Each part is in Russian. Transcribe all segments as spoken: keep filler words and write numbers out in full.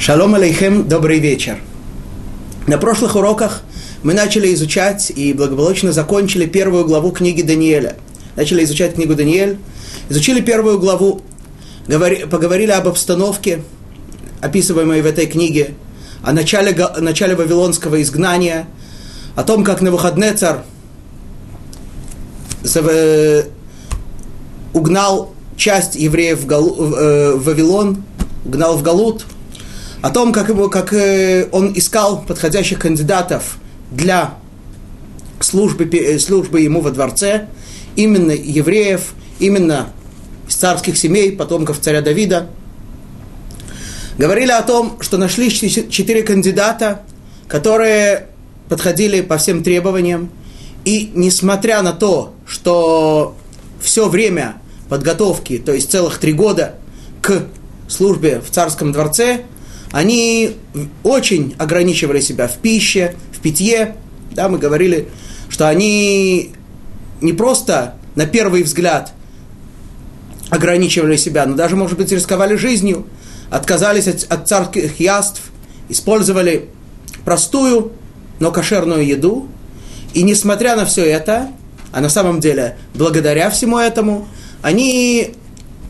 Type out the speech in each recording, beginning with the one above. Шалом алейхем, добрый вечер. На прошлых уроках мы начали изучать и благополучно закончили первую главу книги Даниэля. Начали изучать книгу Даниэль, изучили первую главу, поговорили об обстановке, описываемой в этой книге, о начале, о начале вавилонского изгнания, о том, как Навуходнецер угнал часть евреев в, Галу, в Вавилон, угнал в Галут, о том, как, его, как он искал подходящих кандидатов для службы, службы ему во дворце, именно евреев, именно из царских семей, потомков царя Давида. Говорили о том, что нашли четыре кандидата, которые подходили по всем требованиям, и несмотря на то, что все время подготовки, то есть целых три года к службе в царском дворце, они очень ограничивали себя в пище, в питье. Да, мы говорили, что они не просто на первый взгляд ограничивали себя, но даже, может быть, рисковали жизнью, отказались от, от царских яств, использовали простую, но кошерную еду. И несмотря на все это, а на самом деле благодаря всему этому, они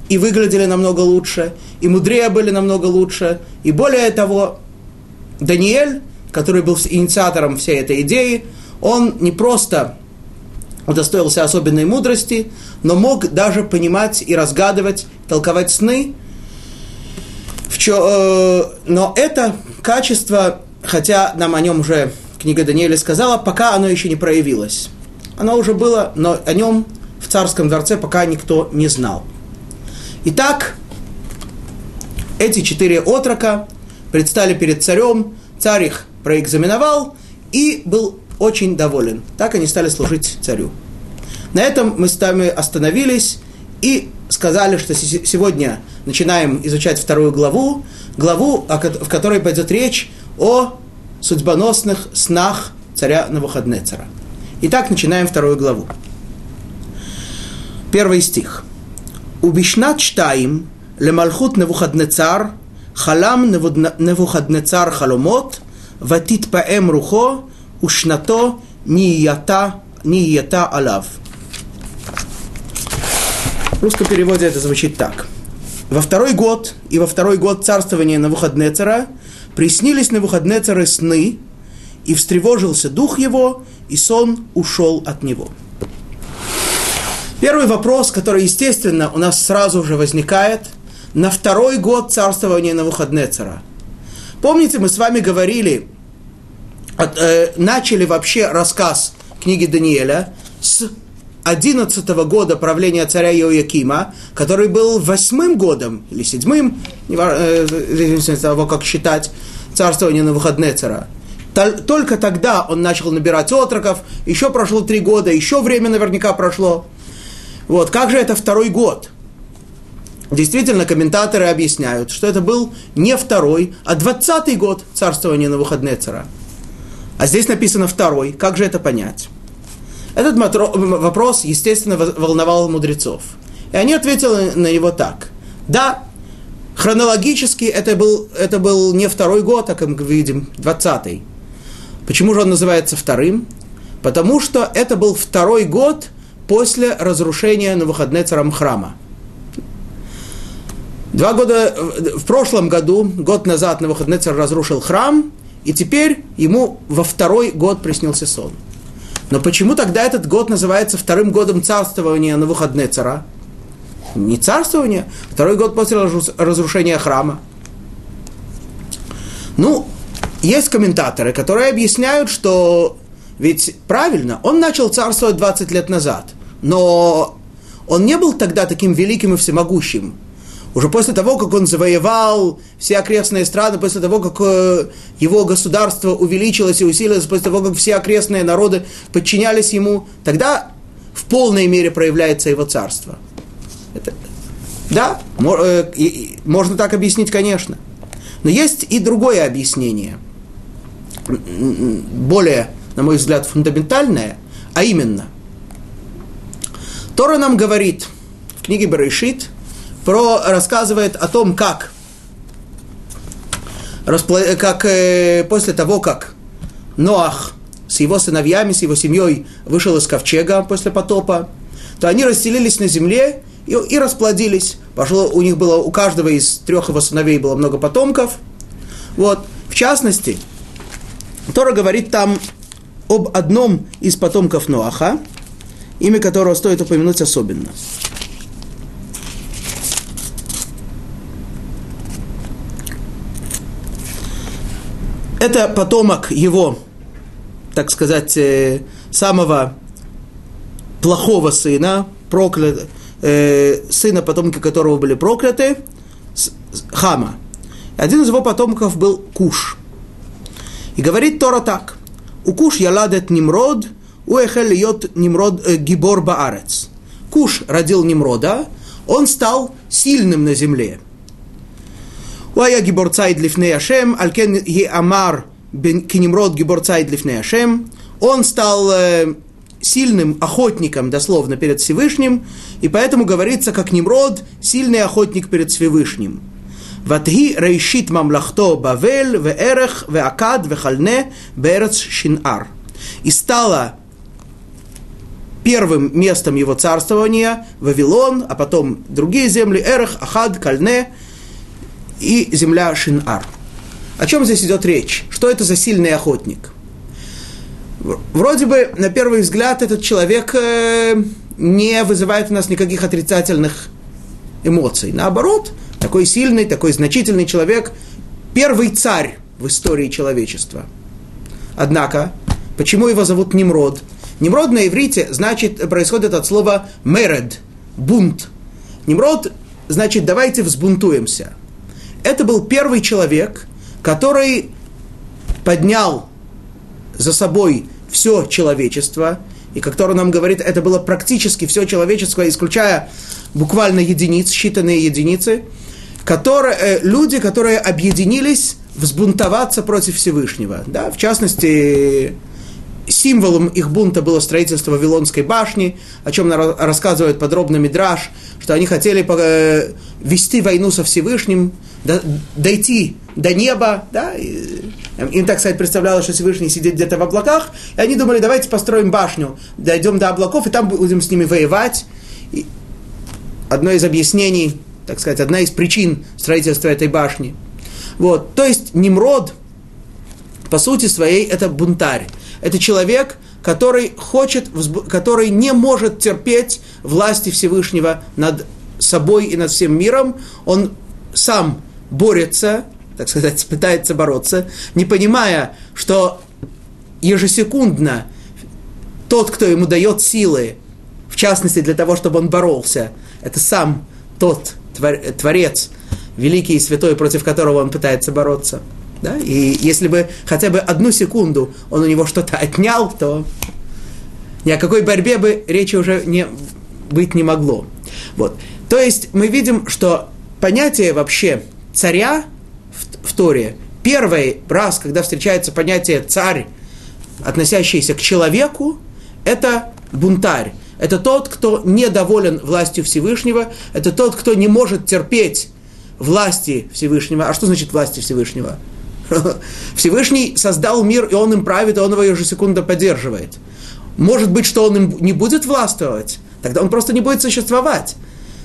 и выглядели намного лучше, и мудрее были намного лучше. И более того, Даниэль, который был инициатором всей этой идеи, он не просто удостоился особенной мудрости, но мог даже понимать и разгадывать, толковать сны. Но это качество, хотя нам о нем уже книга Даниэля сказала, пока оно еще не проявилось. Оно уже было, но о нем в царском дворце пока никто не знал. Итак, эти четыре отрока предстали перед царем, царь их проэкзаменовал и был очень доволен. Так они стали служить царю. На этом мы с вами остановились и сказали, что сегодня начинаем изучать вторую главу, главу, в которой пойдет речь о судьбоносных снах царя Навуходнецера. Итак, начинаем вторую главу. Первый стих. «Убишнат штаим лемалхут Навуходнецар, халам Навуходнецар халомот, ватит паэм рухо, ушнато ниета алав». В русском переводе это звучит так. Во второй год и во второй год царствования Навуходнецера приснились Навуходнецеру сны, и встревожился дух его, и сон ушел от него. Первый вопрос, который, естественно, у нас сразу же возникает на второй год царствования Навуходнецера. Помните, мы с вами говорили, от, э, начали вообще рассказ книги Даниэля с одиннадцатого года правления царя Иоакима, который был восьмым годом или седьмым, в зависимости от того, как считать, царствование Навуходнецера. Только тогда он начал набирать отроков, еще прошло три года, еще время наверняка прошло. Вот, как же это второй год? Действительно, комментаторы объясняют, что это был не второй, а двадцатый год царствования Навуходнецера. А здесь написано второй, как же это понять? Этот матро- вопрос, естественно, волновал мудрецов. И они ответили на него так. Да, хронологически это был, это был не второй год, а, как мы видим, двадцатый. Почему же он называется вторым? Потому что это был второй год после разрушения Навуходнецером храма. Два года, в прошлом году, год назад, Навуходнецер разрушил храм, и теперь ему во второй год приснился сон. Но почему тогда этот год называется вторым годом царствования Навуходнецера? Не царствование, второй год после разрушения храма. Ну, есть комментаторы, которые объясняют, что ведь правильно, он начал царствовать двадцать лет назад, но он не был тогда таким великим и всемогущим. Уже после того, как он завоевал все окрестные страны, после того, как его государство увеличилось и усилилось, после того, как все окрестные народы подчинялись ему, тогда в полной мере проявляется его царство. Это, да, можно так объяснить, конечно. Но есть и другое объяснение, более, на мой взгляд, фундаментальное, а именно, Тора нам говорит в книге Берешит, Про, рассказывает о том, как распла- как э, после того, как Ноах с его сыновьями, с его семьей вышел из ковчега после потопа, то они расселились на земле и, и расплодились. Пошло, у них было, у каждого из трех его сыновей было много потомков. Вот. В частности, Тора говорит там об одном из потомков Ноаха, имя которого стоит упомянуть особенно. Это потомок его, так сказать, самого плохого сына, проклят... сына, потомки которого были прокляты, Хама. Один из его потомков был Куш. И говорит Тора так. У Куш яладет Нимрод, у эхель йот Нимрод э, гибор баарец. Куш родил Нимрода, он стал сильным на земле. У ая гибор цайд лифней ашем, алькен е амар к Нимрод гибор цайд лифней ашем. Он стал э, сильным охотником, дословно, перед Всевышним, и поэтому говорится, как Нимрод, сильный охотник перед Всевышним. «Ватхи рейшит мамлахто бавель веэрех веакад вехальне берец Шин-Ар». И стало первым местом его царствования Вавилон, а потом другие земли, Эрех, Ахад, Кальне и земля Шин-Ар. О чем здесь идет речь? Что это за сильный охотник? Вроде бы, на первый взгляд, этот человек не вызывает у нас никаких отрицательных эмоций. Наоборот, такой сильный, такой значительный человек, первый царь в истории человечества. Однако, почему его зовут Нимрод? Нимрод на иврите значит, происходит от слова меред, бунт. Нимрод значит давайте взбунтуемся. Это был первый человек, который поднял за собой все человечество, и, как Тора нам говорит, это было практически все человечество, исключая буквально единиц, считанные единицы, которые, люди, которые объединились взбунтоваться против Всевышнего. Да? В частности, символом их бунта было строительство Вавилонской башни, о чем рассказывает подробно Мидраш, что они хотели вести войну со Всевышним, дойти до неба. Да? Им, так сказать, представлялось, что Всевышний сидит где-то в облаках, и они думали, давайте построим башню, дойдем до облаков, и там будем с ними воевать. И одно из объяснений, так сказать, одна из причин строительства этой башни. Вот. То есть Нимрод, по сути своей, это бунтарь. Это человек, который хочет, который не может терпеть власти Всевышнего над собой и над всем миром. Он сам борется, так сказать, пытается бороться, не понимая, что ежесекундно тот, кто ему дает силы, в частности для того, чтобы он боролся, это сам тот Творец, великий и святой, против которого он пытается бороться. Да? И если бы хотя бы одну секунду он у него что-то отнял, то ни о какой борьбе бы речи уже не, быть не могло. Вот. То есть мы видим, что понятие вообще царя в, в Торе, первый раз, когда встречается понятие царь, относящийся к человеку, это бунтарь. Это тот, кто недоволен властью Всевышнего, это тот, кто не может терпеть власти Всевышнего. А что значит власти Всевышнего? Всевышний создал мир, и он им правит, и он его ежесекундно поддерживает. Может быть, что он им не будет властвовать? Тогда он просто не будет существовать.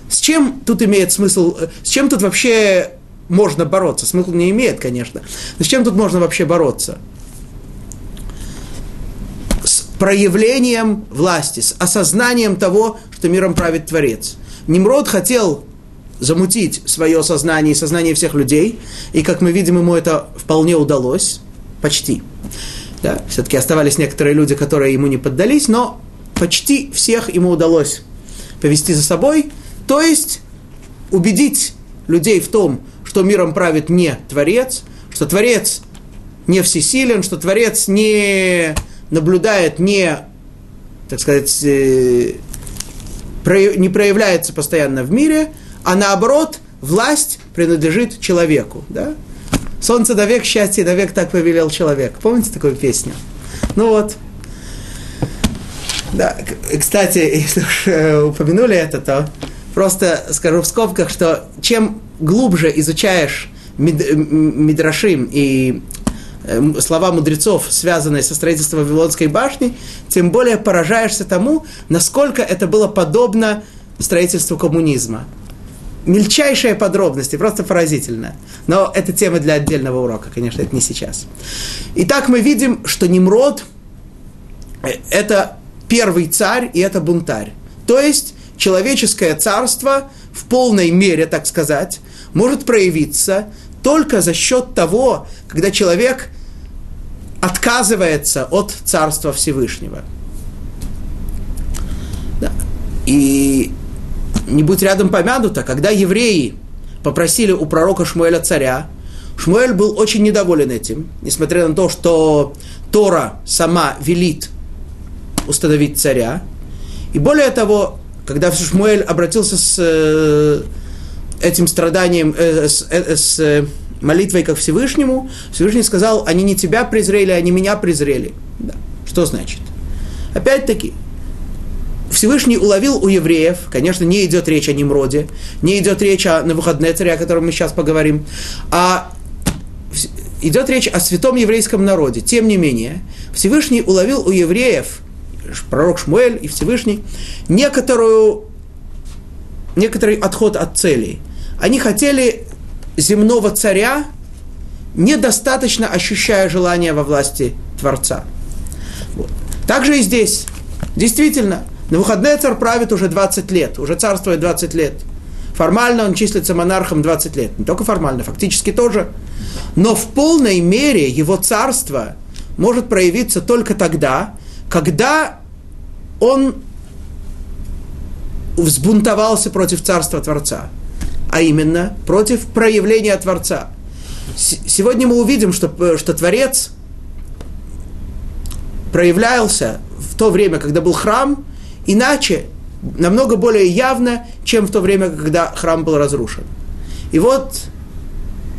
С чем тут имеет смысл, с чем тут вообще можно бороться? Смысл не имеет, конечно. Но с чем тут можно вообще бороться? С проявлением власти, с осознанием того, что миром правит Творец. Нимрод хотел замутить свое сознание и сознание всех людей, и, как мы видим, ему это вполне удалось, почти. Да? Все-таки оставались некоторые люди, которые ему не поддались, но почти всех ему удалось повести за собой, то есть убедить людей в том, что миром правит не Творец, что Творец не всесилен, что Творец не наблюдает, не, так сказать, не проявляется постоянно в мире, а наоборот, власть принадлежит человеку. Да? «Солнце довек, счастье довек, так повелел человек». Помните такую песню? Ну вот. Да. Кстати, если уж упомянули это, то просто скажу в скобках, что чем глубже изучаешь мидрашим и слова мудрецов, связанные со строительством Вавилонской башни, тем более поражаешься тому, насколько это было подобно строительству коммунизма. Мельчайшие подробности, просто поразительно. Но это тема для отдельного урока, конечно, это не сейчас. Итак, мы видим, что Нимрод – это первый царь и это бунтарь. То есть человеческое царство в полной мере, так сказать, может проявиться только за счет того, когда человек отказывается от царства Всевышнего. Да. И не будь рядом помянуто, когда евреи попросили у пророка Шмуэля царя, Шмуэль был очень недоволен этим, несмотря на то, что Тора сама велит установить царя. И более того, когда Шмуэль обратился с этим страданием, с, с молитвой ко Всевышнему, Всевышний сказал: они не тебя презрели, они меня презрели. Да. Что значит? Опять-таки, Всевышний уловил у евреев, конечно, не идет речь о Нимроде, не идет речь о Навуходнецере, о котором мы сейчас поговорим, а идет речь о святом еврейском народе. Тем не менее, Всевышний уловил у евреев, пророк Шмуэль и Всевышний, некоторую, некоторый отход от целей. Они хотели земного царя, недостаточно ощущая желание во власти Творца. Вот. Также и здесь. Действительно, Навуходоносор правит уже двадцать лет, уже царствует двадцать лет. Формально он числится монархом двадцать лет. Не только формально, фактически тоже. Но в полной мере его царство может проявиться только тогда, когда он взбунтовался против царства Творца, а именно против проявления Творца. С- сегодня мы увидим, что, что Творец проявлялся в то время, когда был храм, иначе, намного более явно, чем в то время, когда храм был разрушен. И вот,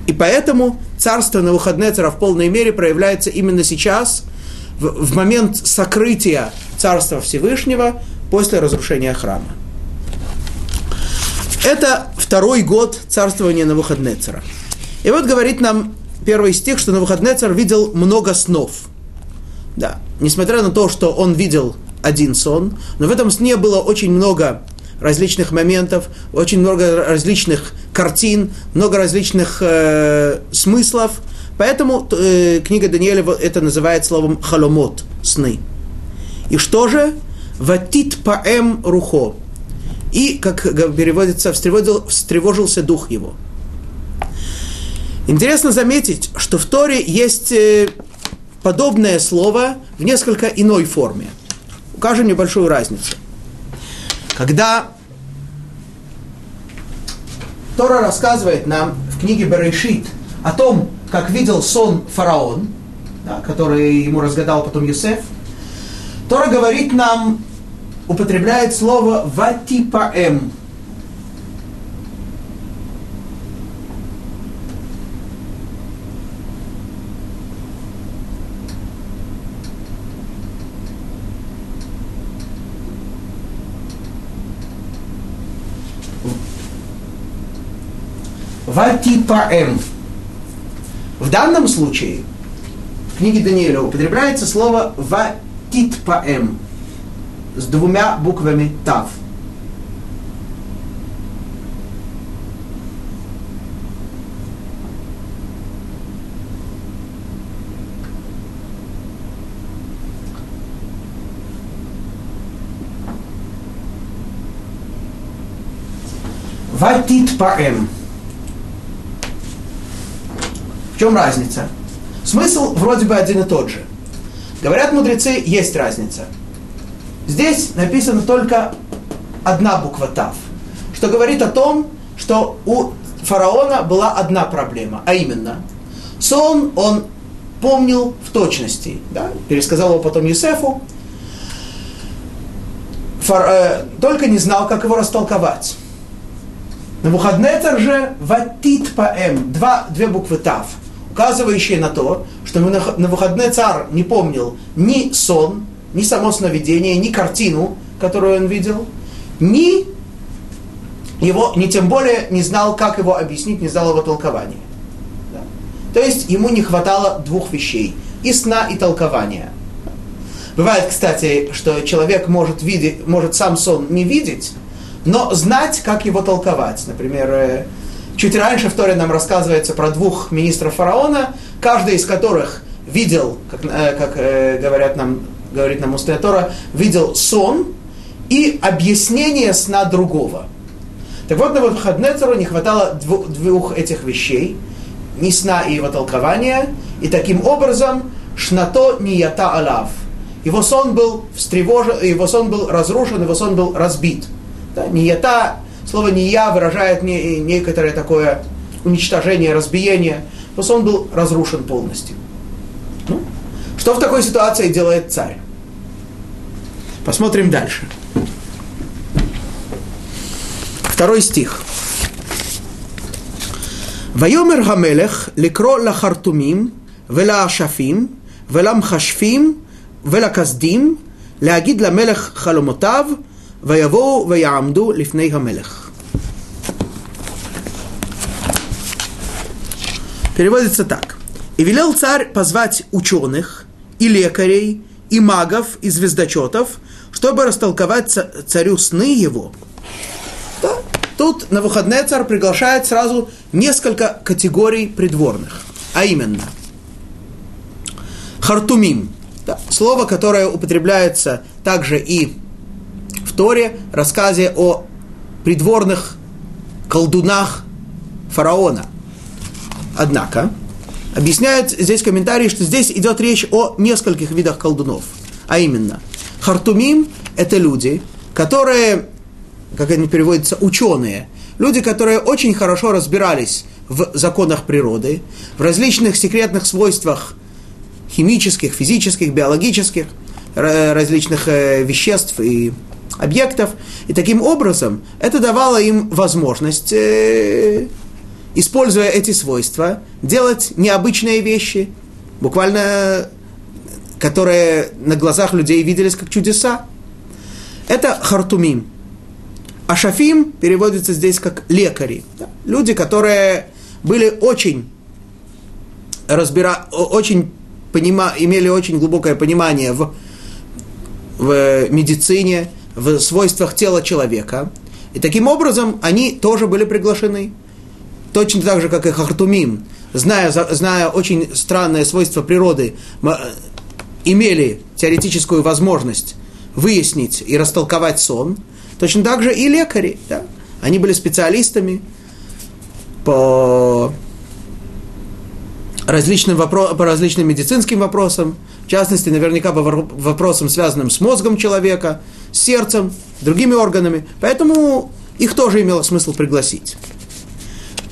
и поэтому царство Навуходоносора в полной мере проявляется именно сейчас, в, в момент сокрытия царства Всевышнего после разрушения храма. Это второй год царствования Навуходоносора. И вот говорит нам первый стих, что Навуходоносор видел много снов. Да, несмотря на то, что он видел один сон, но в этом сне было очень много различных моментов, очень много различных картин, много различных э, смыслов. Поэтому э, книга Даниэля это называет словом «халомот» – «сны». И что же? «Ватит паэм рухо». И, как переводится, встревожился дух его. Интересно заметить, что в Торе есть подобное слово в несколько иной форме. Укажем небольшую разницу. Когда Тора рассказывает нам в книге Берешит о том, как видел сон фараон, да, который ему разгадал потом Юсеф, Тора говорит нам, употребляет слово «ватипаэм». «Ватипаэм». В данном случае в книге Даниэля употребляется слово «ватитпаэм» с двумя буквами «тав». «Ватитпаэм». В чем разница? Смысл вроде бы один и тот же. Говорят мудрецы, есть разница. Здесь написана только одна буква «тав», что говорит о том, что у фараона была одна проблема, а именно, сон он помнил в точности, да? Пересказал его потом Юсефу, Фар, э, только не знал, как его растолковать. Навуходоносор же «ватит паэм», два, две буквы «тав», указывающие на то, что Навуходоносор не помнил ни сон, ни само сновидение, ни картину, которую он видел, ни его, ни тем более не знал, как его объяснить, не знал его толкования. То есть ему не хватало двух вещей – и сна, и толкования. Бывает, кстати, что человек может, видеть, может сам сон не видеть, но знать, как его толковать. Например, чуть раньше в Торе нам рассказывается про двух министров фараона, каждый из которых видел, как, как говорят нам, говорит нам устная Тора, видел сон и объяснение сна другого. Так вот, Навуходоносору не хватало двух, двух этих вещей, ни сна и его толкования, и таким образом «шнато нията алав». Его сон был встревожен, его сон был разрушен, его сон был разбит. Да? Нията, слово «ния» выражает не, некоторое такое уничтожение, разбиение. Его сон был разрушен полностью. Ну, что в такой ситуации делает царь? Посмотрим дальше. Второй стих. «Вайомер хамелех ликро лахартумим велаашафим веламхашфим велаказдим леагид ламелех халомотав ваявоу ваяамду лифней хамелех». Переводится так. «И велел царь позвать ученых и лекарей и магов и звездочетов, чтобы растолковать царю сны его». Да? Тут Навуходнецер приглашает сразу несколько категорий придворных, а именно хартумим, да, слово, которое употребляется также и в Торе, рассказе о придворных колдунах фараона. Однако, объясняют здесь комментарии, что здесь идет речь о нескольких видах колдунов, а именно хартумим – это люди, которые... как они переводятся, ученые, люди, которые очень хорошо разбирались в законах природы, в различных секретных свойствах химических, физических, биологических, различных веществ и объектов. И таким образом это давало им возможность, используя эти свойства, делать необычные вещи, буквально которые на глазах людей виделись как чудеса. Это хартумим. А шафим переводится здесь как лекари. Да? Люди, которые были очень, разбира... очень понима... имели очень глубокое понимание в... в медицине, в свойствах тела человека. И таким образом они тоже были приглашены. Точно так же, как и хартумим, зная, зная очень странное свойство природы, имели теоретическую возможность выяснить и растолковать сон. Точно так же и лекари, да? Они были специалистами по различным, вопро- по различным медицинским вопросам, в частности, наверняка по вопросам, связанным с мозгом человека, с сердцем, другими органами, поэтому их тоже имело смысл пригласить.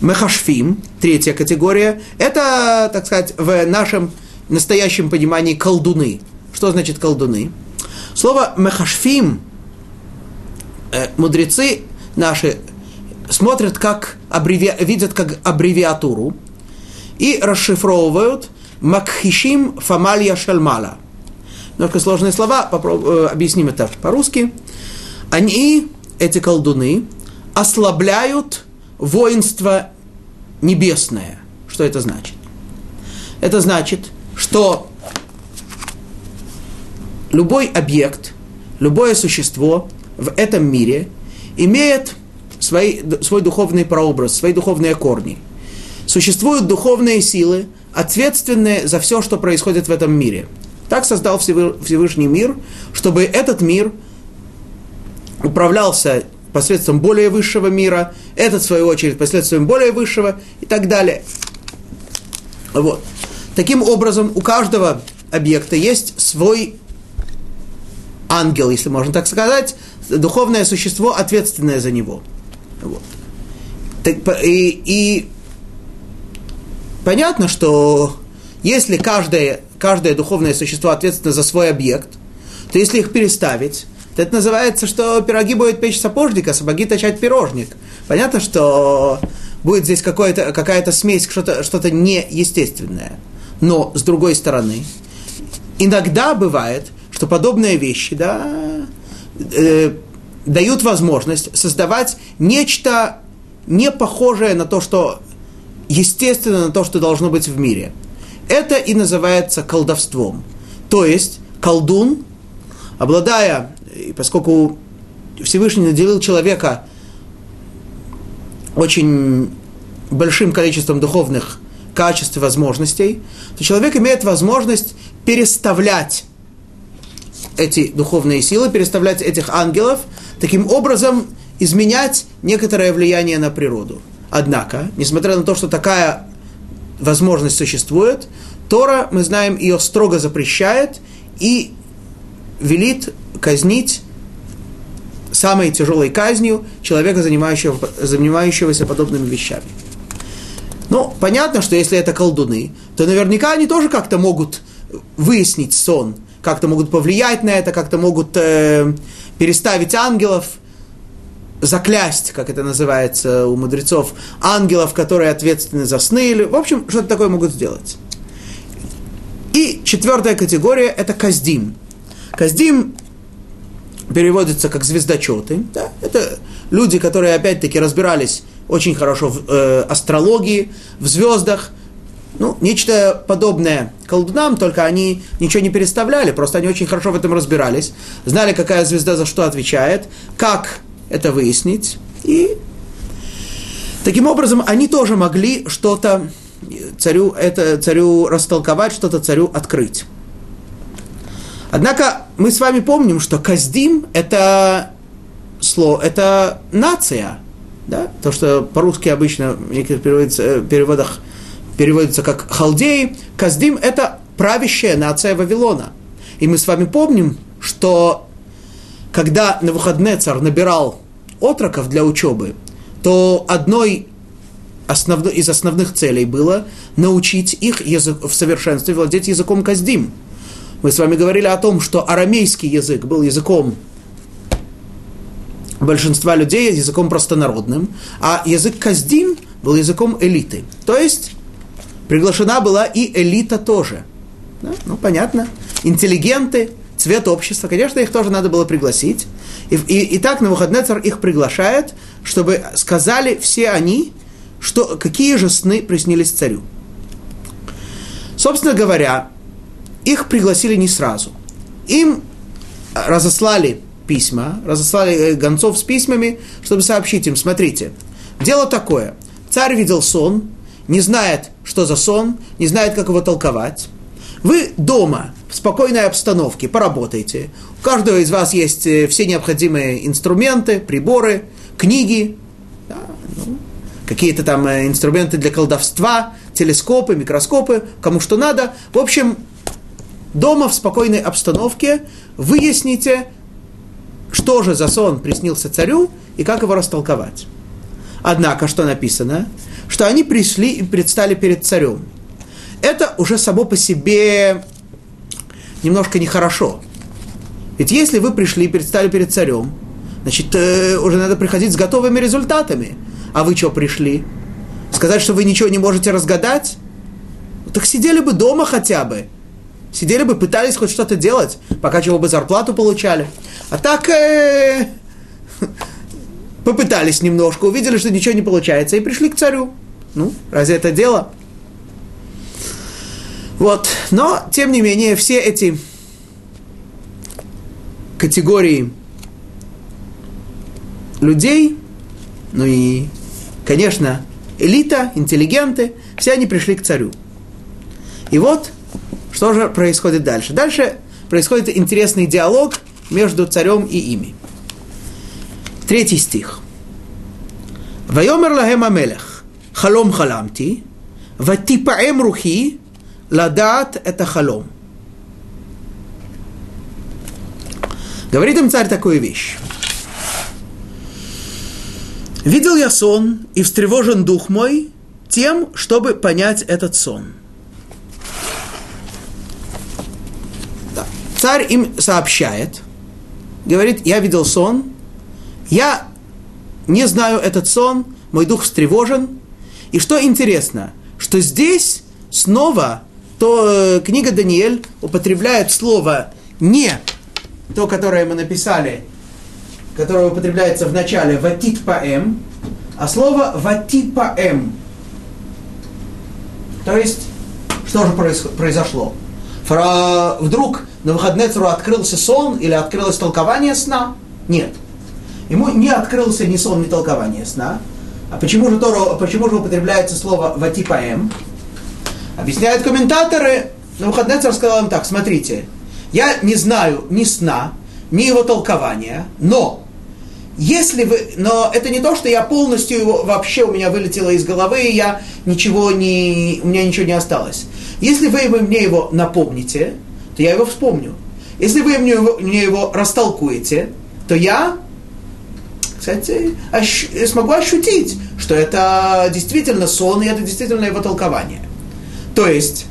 Мехашфим, третья категория, это, так сказать, в нашем настоящем понимании колдуны. Что значит колдуны? Слово «мехашфим» мудрецы наши смотрят как аббреви... видят как аббревиатуру и расшифровывают «макхишим фамалья шальмала». Немножко сложные слова, попробуем, объясним это по-русски. Они, эти колдуны, ослабляют воинство небесное. Что это значит? Это значит, что любой объект, любое существо в этом мире имеет свои, свой духовный прообраз, свои духовные корни. Существуют духовные силы, ответственные за все, что происходит в этом мире. Так создал Всевышний мир, чтобы этот мир управлялся посредством более высшего мира, этот, в свою очередь, посредством более высшего и так далее. Вот. Таким образом, у каждого объекта есть свой ангел, если можно так сказать, духовное существо, ответственное за него. Вот. И, и понятно, что если каждое, каждое духовное существо ответственно за свой объект, то если их переставить, то это называется, что пироги будет печь сапожник, а сапоги точать пирожник. Понятно, что будет здесь какое-то, какая-то смесь, что-то, что-то неестественное. Но, с другой стороны, иногда бывает, что подобные вещи, да, э, дают возможность создавать нечто не похожее на то, что естественно на то, что должно быть в мире. Это и называется колдовством. То есть колдун, обладая, поскольку Всевышний наделил человека очень большим количеством духовных качеств и возможностей, то человек имеет возможность переставлять эти духовные силы, переставлять этих ангелов, таким образом изменять некоторое влияние на природу. Однако, несмотря на то, что такая возможность существует, Тора, мы знаем, ее строго запрещает и велит казнить самой тяжелой казнью человека, занимающего, занимающегося подобными вещами. Ну, понятно, что если это колдуны, то наверняка они тоже как-то могут выяснить сон, как-то могут повлиять на это, как-то могут э, переставить ангелов, заклясть, как это называется у мудрецов, ангелов, которые ответственны за сны, или, в общем, что-то такое могут сделать. И четвертая категория – это каздим. Каздим переводится как звездочеты. Да? Это люди, которые, опять-таки, разбирались очень хорошо в э, астрологии, в звездах. Ну, нечто подобное колдунам, только они ничего не переставляли, просто они очень хорошо в этом разбирались, знали, какая звезда за что отвечает, как это выяснить, и таким образом они тоже могли что-то царю, это, царю растолковать, что-то царю открыть. Однако мы с вами помним, что каздим – это слово, это нация, да? То, что по-русски обычно в некоторых переводах переводится как халдеи, каздим – это правящая нация Вавилона. И мы с вами помним, что когда Навуходнецер набирал отроков для учебы, то одной основ... из основных целей было научить их язык... в совершенстве владеть языком каздим. Мы с вами говорили о том, что арамейский язык был языком большинства людей, языком простонародным, а язык каздим был языком элиты. То есть приглашена была и элита тоже. Да? Ну, понятно. Интеллигенты, цвет общества. Конечно, их тоже надо было пригласить. И, и, и так Навуходнецер их приглашает, чтобы сказали все они, что, какие же сны приснились царю. Собственно говоря, их пригласили не сразу. Им разослали письма, разослали гонцов с письмами, чтобы сообщить им: смотрите, дело такое. Царь видел сон, не знает, что за сон, не знает, как его толковать. Вы дома, в спокойной обстановке, поработайте. У каждого из вас есть все необходимые инструменты, приборы, книги, да, ну, какие-то там инструменты для колдовства, телескопы, микроскопы, кому что надо. В общем, дома, в спокойной обстановке, выясните, что же за сон приснился царю и как его растолковать. Однако, что написано? Что они пришли и предстали перед царем. Это уже само по себе немножко нехорошо. Ведь если вы пришли и предстали перед царем, значит, э, уже надо приходить с готовыми результатами. А вы что пришли? Сказать, что вы ничего не можете разгадать? Ну, так сидели бы дома хотя бы. Сидели бы, пытались хоть что-то делать, пока чего бы зарплату получали. А так э, попытались немножко, увидели, что ничего не получается, и пришли к царю. Ну, разве это дело? Вот. Но, тем не менее, все эти категории людей, ну и, конечно, элита, интеллигенты, все они пришли к царю. И вот, что же происходит дальше? Дальше происходит интересный диалог между царем и ими. Третий стих. «Вайомер лахэм амелех, халом халамти, ватипаэм рухи, ладаат это халом». Говорит им царь такую вещь. «Видел я сон, и встревожен дух мой тем, чтобы понять этот сон». Да. Царь им сообщает, говорит: «Я видел сон, я не знаю этот сон, мой дух встревожен». И что интересно, что здесь снова то книга Даниэль употребляет слово не то, которое мы написали, которое употребляется в начале «ватит паэм», а слово «ватипаэм». То есть, что же произошло? Фара... Вдруг Навуходоносору открылся сон или открылось толкование сна? Нет. Ему не открылся ни сон, ни толкование сна. А почему же, Тору, почему же употребляется слово «ватипаэм»? Объясняют комментаторы. Навуходоносор сказал им так: смотрите, я не знаю ни сна, ни его толкования, но если вы, но это не то, что я полностью его, вообще у меня вылетело из головы, и я ничего не, у меня ничего не осталось. Если вы мне его напомните, то я его вспомню. Если вы мне его, мне его растолкуете, то я, кстати, ощ, смогу ощутить, что это действительно сон, и это действительно его толкование. То есть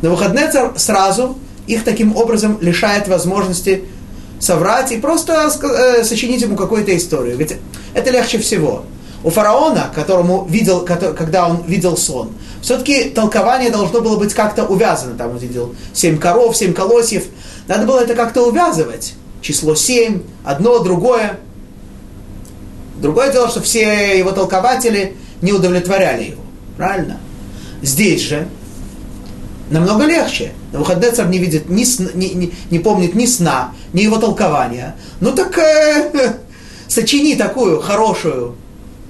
Навуходоносор сразу их таким образом лишает возможности соврать и просто сочинить ему какую-то историю. Ведь это легче всего. У фараона, которому видел, когда он видел сон, все-таки толкование должно было быть как-то увязано. Там он видел семь коров, семь колосьев. Надо было это как-то увязывать. Число семь, одно, другое. Другое дело, что все его толкователи не удовлетворяли его. Правильно? Здесь же намного легче. Навуходоносор не видит, ни сна, ни, ни, не помнит ни сна, ни его толкования. Ну так э, сочини такую хорошую,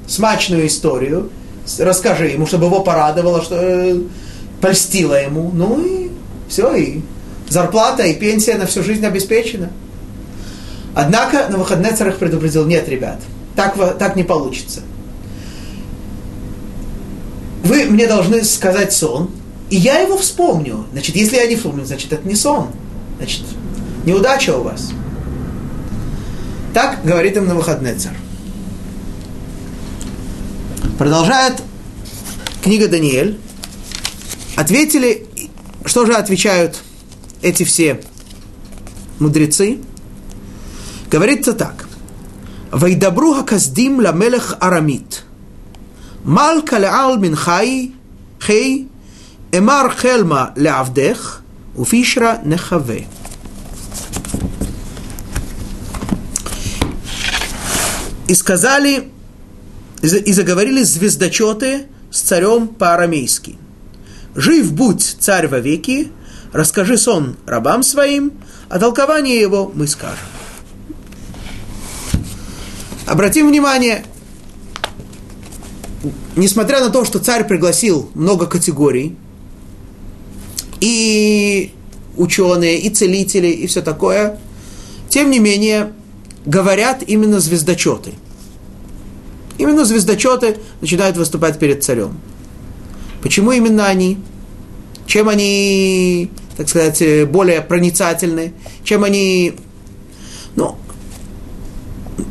смачную историю, расскажи ему, чтобы его порадовало, что, э, польстило ему. Ну и все, и зарплата, и пенсия на всю жизнь обеспечена. Однако Навуходоносор их предупредил: нет, ребят, так, так не получится. Вы мне должны сказать сон, и я его вспомню. Значит, если я не вспомню, значит, это не сон. Значит, неудача у вас. Так говорит им Навуходоносор. Продолжает книга Даниэль. Ответили, что же отвечают эти все мудрецы? Говорится так. «Вайдабру хаказдим ла мелех арамит. Мал калеал мин хай, хей, Эмар хельма лявдех, уфишра нехаве». И сказали, и заговорили звездочеты с царем по-арамейски. «Жив будь, царь вовеки, расскажи сон рабам своим, а толкование его мы скажем». Обратим внимание, несмотря на то, что царь пригласил много категорий, и ученые, и целители, и все такое, тем не менее, говорят именно звездочеты. Именно звездочеты начинают выступать перед царем. Почему именно они? Чем они, так сказать, более проницательны? Чем они, ну,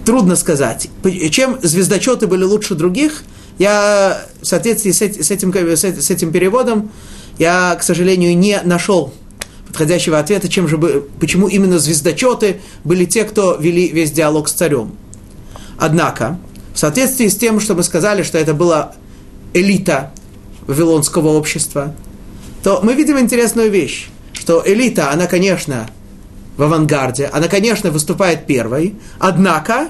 трудно сказать. Чем звездочеты были лучше других? Я в соответствии с этим, с этим переводом я, к сожалению, не нашел подходящего ответа, чем же, почему именно звездочеты были те, кто вели весь диалог с царем. Однако, в соответствии с тем, что мы сказали, что это была элита вавилонского общества, то мы видим интересную вещь, что элита, она, конечно, в авангарде, она, конечно, выступает первой, однако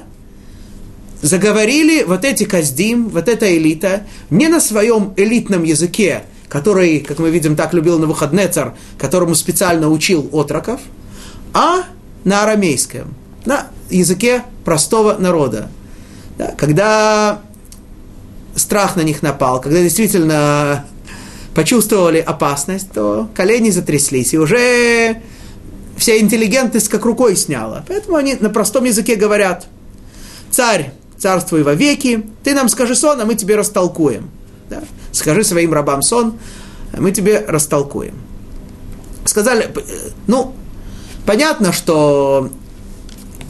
заговорили вот эти каздим, вот эта элита, не на своем элитном языке, который, как мы видим, так любил Навуходоносор, которому специально учил отроков, а на арамейском, на языке простого народа. Да, когда страх на них напал, когда действительно почувствовали опасность, то колени затряслись, и уже вся интеллигентность как рукой сняла. Поэтому они на простом языке говорят: «Царь, царствуй вовеки, ты нам скажи сон, а мы тебе растолкуем». Да? «Скажи своим рабам сон, а мы тебе растолкуем». Сказали, ну, понятно, что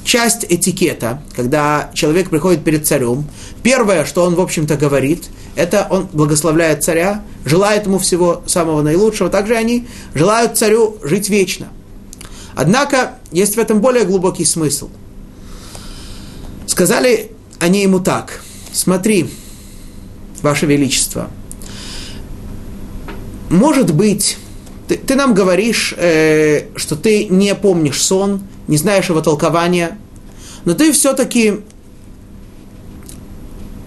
часть этикета, когда человек приходит перед царем, первое, что он, в общем-то, говорит, это он благословляет царя, желает ему всего самого наилучшего, также они желают царю жить вечно. Однако есть в этом более глубокий смысл. Сказали они ему так: «Смотри, Ваше Величество, может быть, ты, ты нам говоришь, э, что ты не помнишь сон, не знаешь его толкования, но ты все-таки,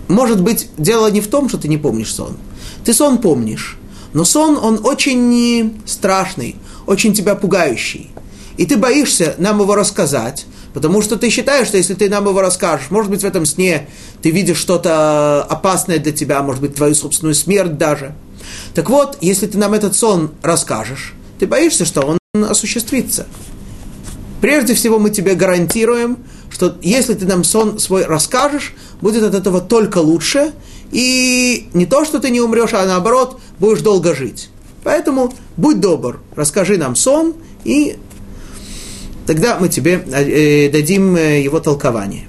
может быть, дело не в том, что ты не помнишь сон. Ты сон помнишь, Но сон, он очень страшный, очень тебя пугающий. И ты боишься нам его рассказать, потому что ты считаешь, что если ты нам его расскажешь, может быть, в этом сне ты видишь что-то опасное для тебя, может быть, твою собственную смерть даже. Так вот, если ты нам этот сон расскажешь, ты боишься, что он осуществится. Прежде всего, мы тебе гарантируем, что если ты нам сон свой расскажешь, будет от этого только лучше, и не то, что ты не умрешь, а наоборот, будешь долго жить. Поэтому будь добр, расскажи нам сон, и тогда мы тебе дадим его толкование.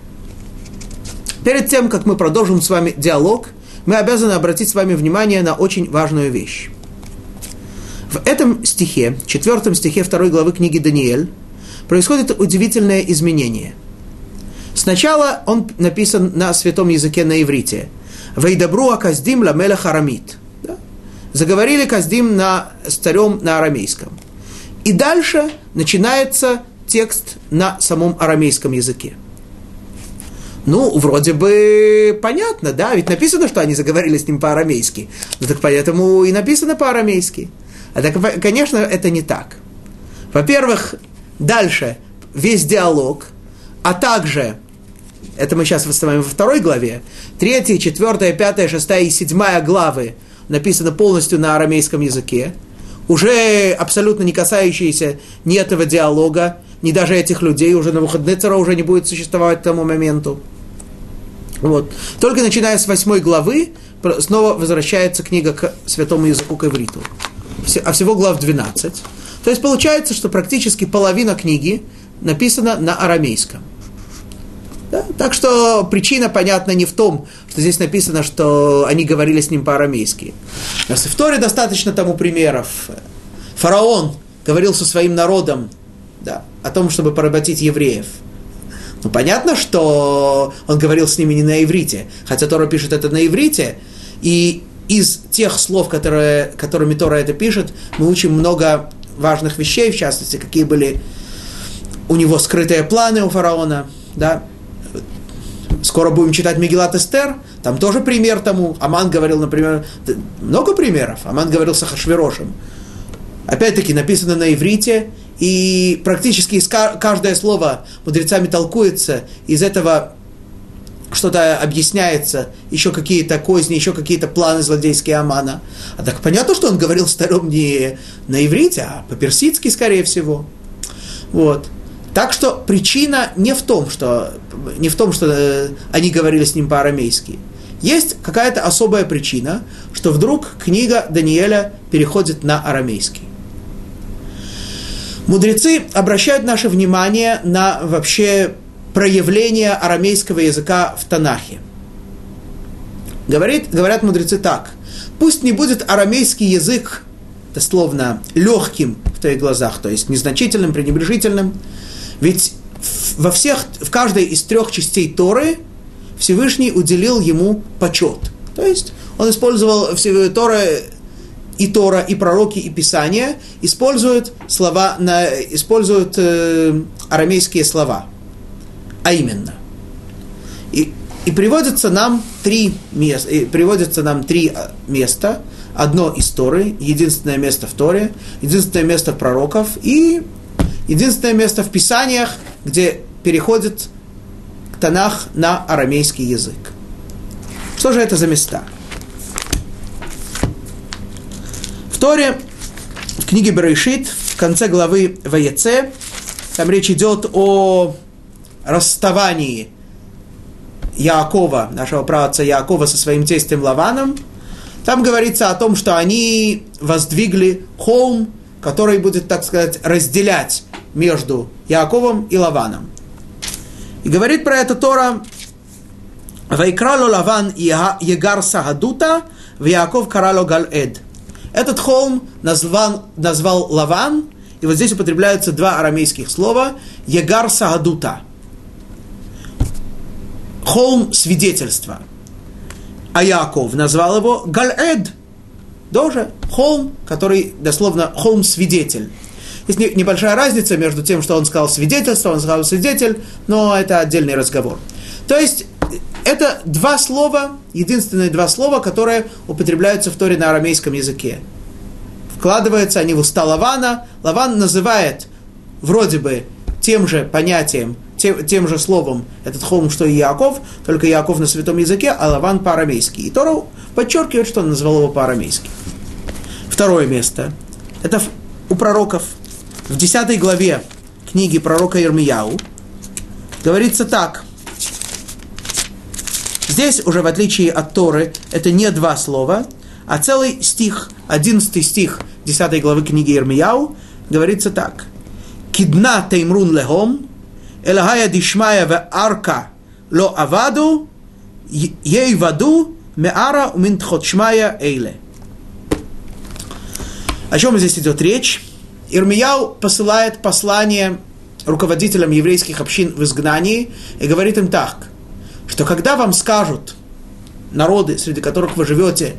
Перед тем, как мы продолжим с вами диалог, мы обязаны обратить с вами внимание на очень важную вещь. В этом стихе, четвертом стихе второй главы книги Даниэль, происходит удивительное изменение. Сначала он написан на святом языке, на иврите. «Вейдабру аказдим ламелех арамит». Да? Заговорили каздим на, с царем на арамейском. И дальше начинается текст на самом арамейском языке. Ну, вроде бы понятно, да? Ведь написано, что они заговорили с ним по-арамейски. Ну, так поэтому и написано по-арамейски. А так, конечно, это не так. Во-первых, дальше весь диалог, а также, это мы сейчас с вами во второй главе, третья, четвертая, пятая, шестая и седьмая главы написаны полностью на арамейском языке, уже абсолютно не касающиеся ни этого диалога, ни даже этих людей, уже Навуходнецера уже не будет существовать к тому моменту. Вот. Только начиная с восьмой главы, снова возвращается книга к святому языку, к ивриту. А всего глав двенадцать. То есть получается, что практически половина книги написана на арамейском. Да? Так что причина, понятно, не в том, что здесь написано, что они говорили с ним по-арамейски. У нас и в Торе достаточно тому примеров. Фараон говорил со своим народом, да, о том, чтобы поработить евреев. Ну, понятно, что он говорил с ними не на иврите, хотя Тора пишет это на иврите, и из тех слов, которые, которыми Тора это пишет, мы учим много важных вещей, в частности, какие были у него скрытые планы у фараона. Да? Скоро будем читать Мегелат-Эстер, там тоже пример тому. Аман говорил, например, много примеров. Аман говорил с Ахашверошем. Опять-таки написано на иврите, и практически каждое слово мудрецами толкуется, из этого что-то объясняется, еще какие-то козни, еще какие-то планы злодейские Амана. А так понятно, что он говорил с Тором не на иврите, а по-персидски, скорее всего. Вот. Так что причина не в том, что, не в том, что они говорили с ним по-арамейски. Есть какая-то особая причина, что вдруг книга Даниэля переходит на арамейский. Мудрецы обращают наше внимание на вообще проявление арамейского языка в Танахе. Говорит, говорят мудрецы так. Пусть не будет арамейский язык, дословно, легким в твоих глазах, то есть незначительным, пренебрежительным. Ведь во всех, в каждой из трех частей Торы Всевышний уделил ему почет. То есть он использовал все Торы, и Тора, и пророки, и Писания используют слова, на, используют э, арамейские слова. А именно, и, и приводятся нам три места, приводятся нам три места, одно из Торы, единственное место в Торе, единственное место в пророков и единственное место в Писаниях, где переходит Танах на арамейский язык. Что же это за места? В Торе, в книге Берешит, в конце главы Ваеце, там речь идет о расставании Яакова, нашего праотца Яакова, со своим тестем Лаваном. Там говорится о том, что они воздвигли холм, который будет, так сказать, разделять между Яаковом и Лаваном. И говорит про это Тора: «Вайкрало Лаван егар сагадута, в Яаков карало гал-эд». Этот холм назвал, назвал Лаван, и вот здесь употребляются два арамейских слова «егар сагадута». Холм свидетельства. А Яаков назвал его Галь-Эд. Тоже холм, который дословно холм свидетель. Есть небольшая разница между тем, что он сказал свидетельство, он сказал свидетель, но это отдельный разговор. То есть это два слова, единственные два слова, которые употребляются в Торе на арамейском языке. вкладываются они в уста Лавана. Лаван называет вроде бы тем же понятием, тем, тем же словом этот холм, что и Яаков, только Яаков на святом языке, а Лаван по-арамейски. И Тора подчеркивает, что он назвал его по-арамейски. Второе место. Это у пророков. В десятой главе книги пророка Ирмияу говорится так. Здесь уже, в отличие от Торы, это не два слова, а целый стих, одиннадцатый стих десятой главы книги Ирмияу, говорится так. «Кидна теймрун лехом, элахая дишмая ве арка ло аваду, ей ваду меара уминтхотшмая эйле». О чем здесь идет речь? Ирмияу посылает послание руководителям еврейских общин в изгнании и говорит им так, что когда вам скажут народы, среди которых вы живете,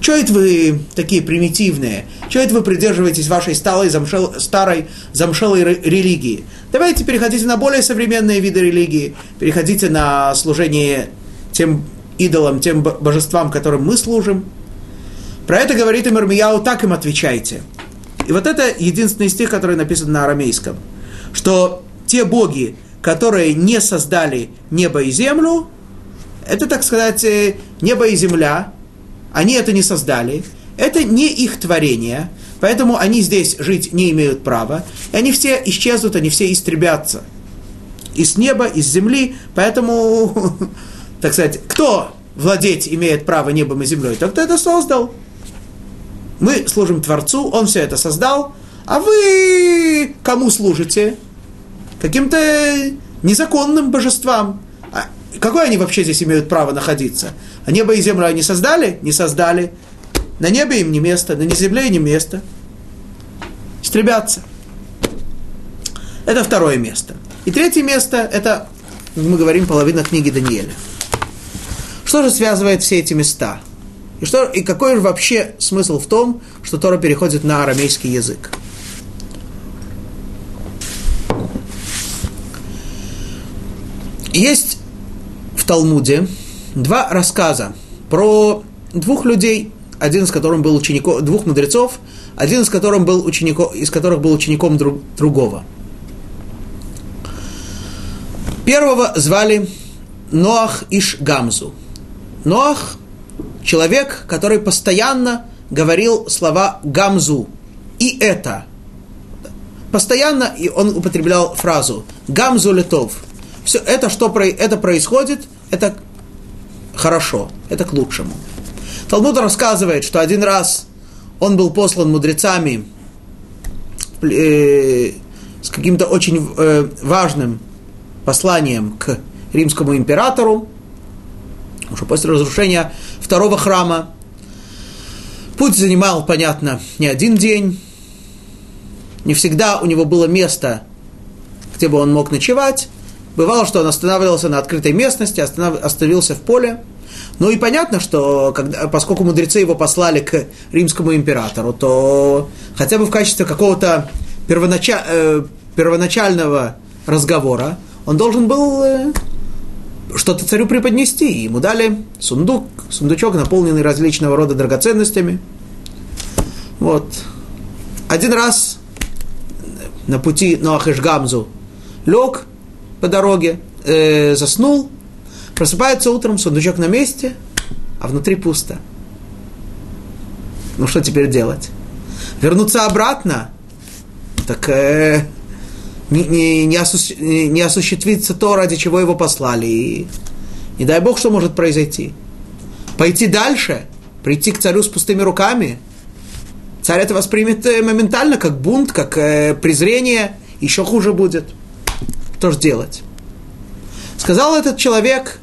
«Чего это вы такие примитивные? Чего это вы придерживаетесь вашей старой, замшел, старой замшелой религии? Давайте переходите на более современные виды религии, переходите на служение тем идолам, тем божествам, которым мы служим». Про это говорит им Ирмияу, так им отвечайте. И вот это единственный стих, который написан на арамейском, что те боги, которые не создали небо и землю, это, так сказать, небо и земля, они это не создали, это не их творение, поэтому они здесь жить не имеют права, и они все исчезнут, они все истребятся. Из неба, из земли, поэтому, так сказать, кто владеть имеет право небом и землей? Тот, кто это создал. Мы служим Творцу, Он все это создал, а вы кому служите? Каким-то незаконным божествам. А какое они вообще здесь имеют право находиться? А небо и землю они создали? Не создали. На небе им не место, на земле им не место. Истребятся. Это второе место. И третье место, это, мы говорим, половина книги Даниэля. Что же связывает все эти места? И, что, и какой же вообще смысл в том, что Тора переходит на арамейский язык? Есть в Талмуде два рассказа про двух людей, один из которых был учеником, двух мудрецов, один из которых был учеником, из которых был учеником друг, другого. Первого звали Ноах Иш-Гамзу. Ноах — человек, который постоянно говорил слова «гамзу» и «это». Постоянно и он употреблял фразу «гамзу литов». Все это, что это происходит, это хорошо, это к лучшему. Талмуд рассказывает, что один раз он был послан мудрецами э, с каким-то очень э, важным посланием к римскому императору, уже после разрушения второго храма. Путь занимал, понятно, не один день. Не всегда у него было место, где бы он мог ночевать. Бывало, что он останавливался на открытой местности, останов... остановился в поле. Ну и понятно, что когда... поскольку мудрецы его послали к римскому императору, то хотя бы в качестве какого-то первонача... э, первоначального разговора он должен был... Э... что-то царю преподнести. Ему дали сундук, сундучок, наполненный различного рода драгоценностями. Вот. Один раз на пути Ноах Иш-Гамзу лег по дороге, э, заснул, просыпается утром, сундучок на месте, а внутри пусто. Ну что теперь делать? Вернуться обратно? Так... Э, Не, не, не, осу, не, не осуществится то, ради чего его послали. И не дай Бог, что может произойти. Пойти дальше, прийти к царю с пустыми руками. Царь это воспримет моментально, как бунт, как э, презрение. Еще хуже будет. Что ж делать? Сказал этот человек: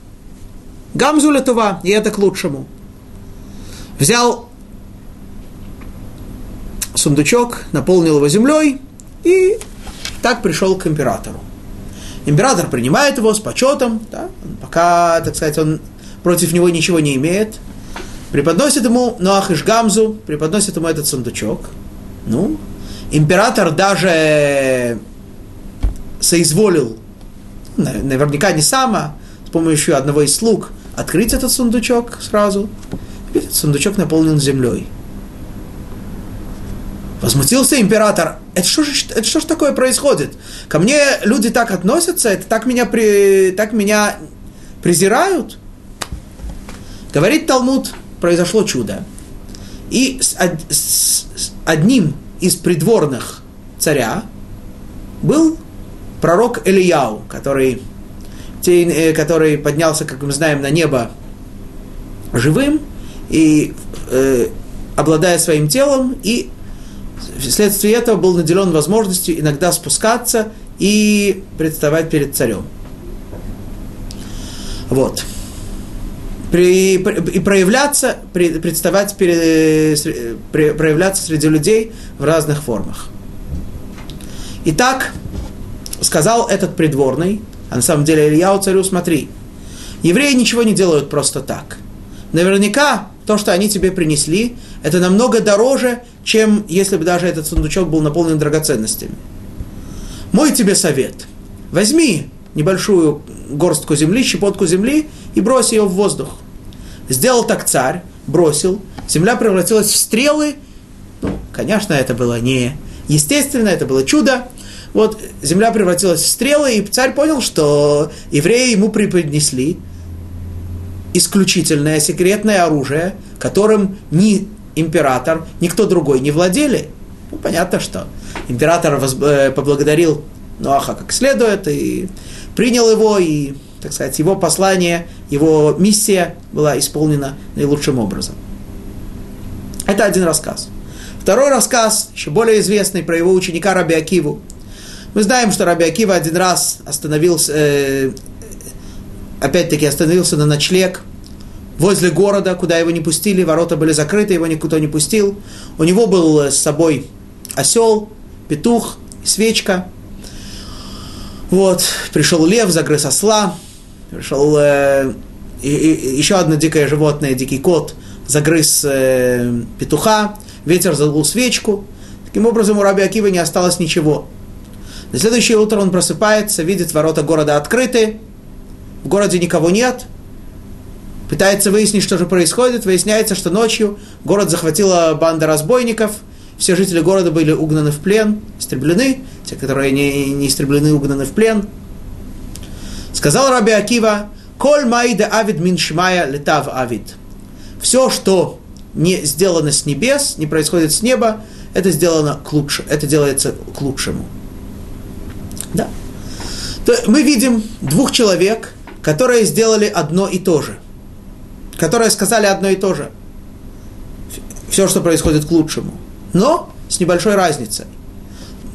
«Гамзу летува», и это к лучшему. Взял сундучок, наполнил его землей и... так пришел к императору. Император принимает его с почетом, да, пока, так сказать, он против него ничего не имеет. Преподносит ему Ноах Иш-Гамзу, преподносит ему этот сундучок. Ну, император даже соизволил, наверняка не сам, а с помощью одного из слуг, открыть этот сундучок сразу. Видит, сундучок наполнен землей. Возмутился император. Это что же, это что же такое происходит? Ко мне люди так относятся, это так меня, при, так меня презирают? Говорит Талмуд, произошло чудо. И с, с, с одним из придворных царя был пророк Элияу, который, который поднялся, как мы знаем, на небо живым, и, э, обладая своим телом, и вследствие этого был наделен возможностью иногда спускаться и представать перед царем. Вот. При, при, и проявляться, при, представать перед, при, проявляться среди людей в разных формах. Итак, сказал этот придворный, а на самом деле Элияу царю: смотри, евреи ничего не делают просто так. Наверняка то, что они тебе принесли, это намного дороже, чем если бы даже этот сундучок был наполнен драгоценностями. Мой тебе совет. Возьми небольшую горстку земли, щепотку земли, и брось ее в воздух. Сделал так царь, бросил, земля превратилась в стрелы. Ну, конечно, это было не естественно, это было чудо. Вот, земля превратилась в стрелы, и царь понял, что евреи ему преподнесли исключительное секретное оружие, которым ни император, никто другой не владели. Ну, понятно, что император воз... поблагодарил Ноаха как следует, и принял его, и, так сказать, его послание, его миссия была исполнена наилучшим образом. Это один рассказ. Второй рассказ, еще более известный, про его ученика Раби Акиву. Мы знаем, что Раби Акива один раз остановился, э, опять-таки остановился на ночлег возле города, куда его не пустили, ворота были закрыты, его никто не пустил. У него был с собой осел, петух, свечка. Вот, пришел лев, загрыз осла, пришел э, и, и, еще одно дикое животное, дикий кот, загрыз э, петуха, ветер задул свечку. Таким образом, у Раби Акивы не осталось ничего. На следующее утро он просыпается, видит, ворота города открыты, в городе никого нет, пытается выяснить, что же происходит. Выясняется, что ночью город захватила банда разбойников, все жители города были угнаны в плен, истреблены, те, которые не, не истреблены, угнаны в плен. Сказал Раби Акива: «Коль майда авид мин шмая летав авид». Все, что не сделано с небес, не происходит с неба, это сделано к лучшему, это делается к лучшему. Да. То мы видим двух человек, которые сделали одно и то же, которые сказали одно и то же. Все, что происходит, к лучшему. Но с небольшой разницей.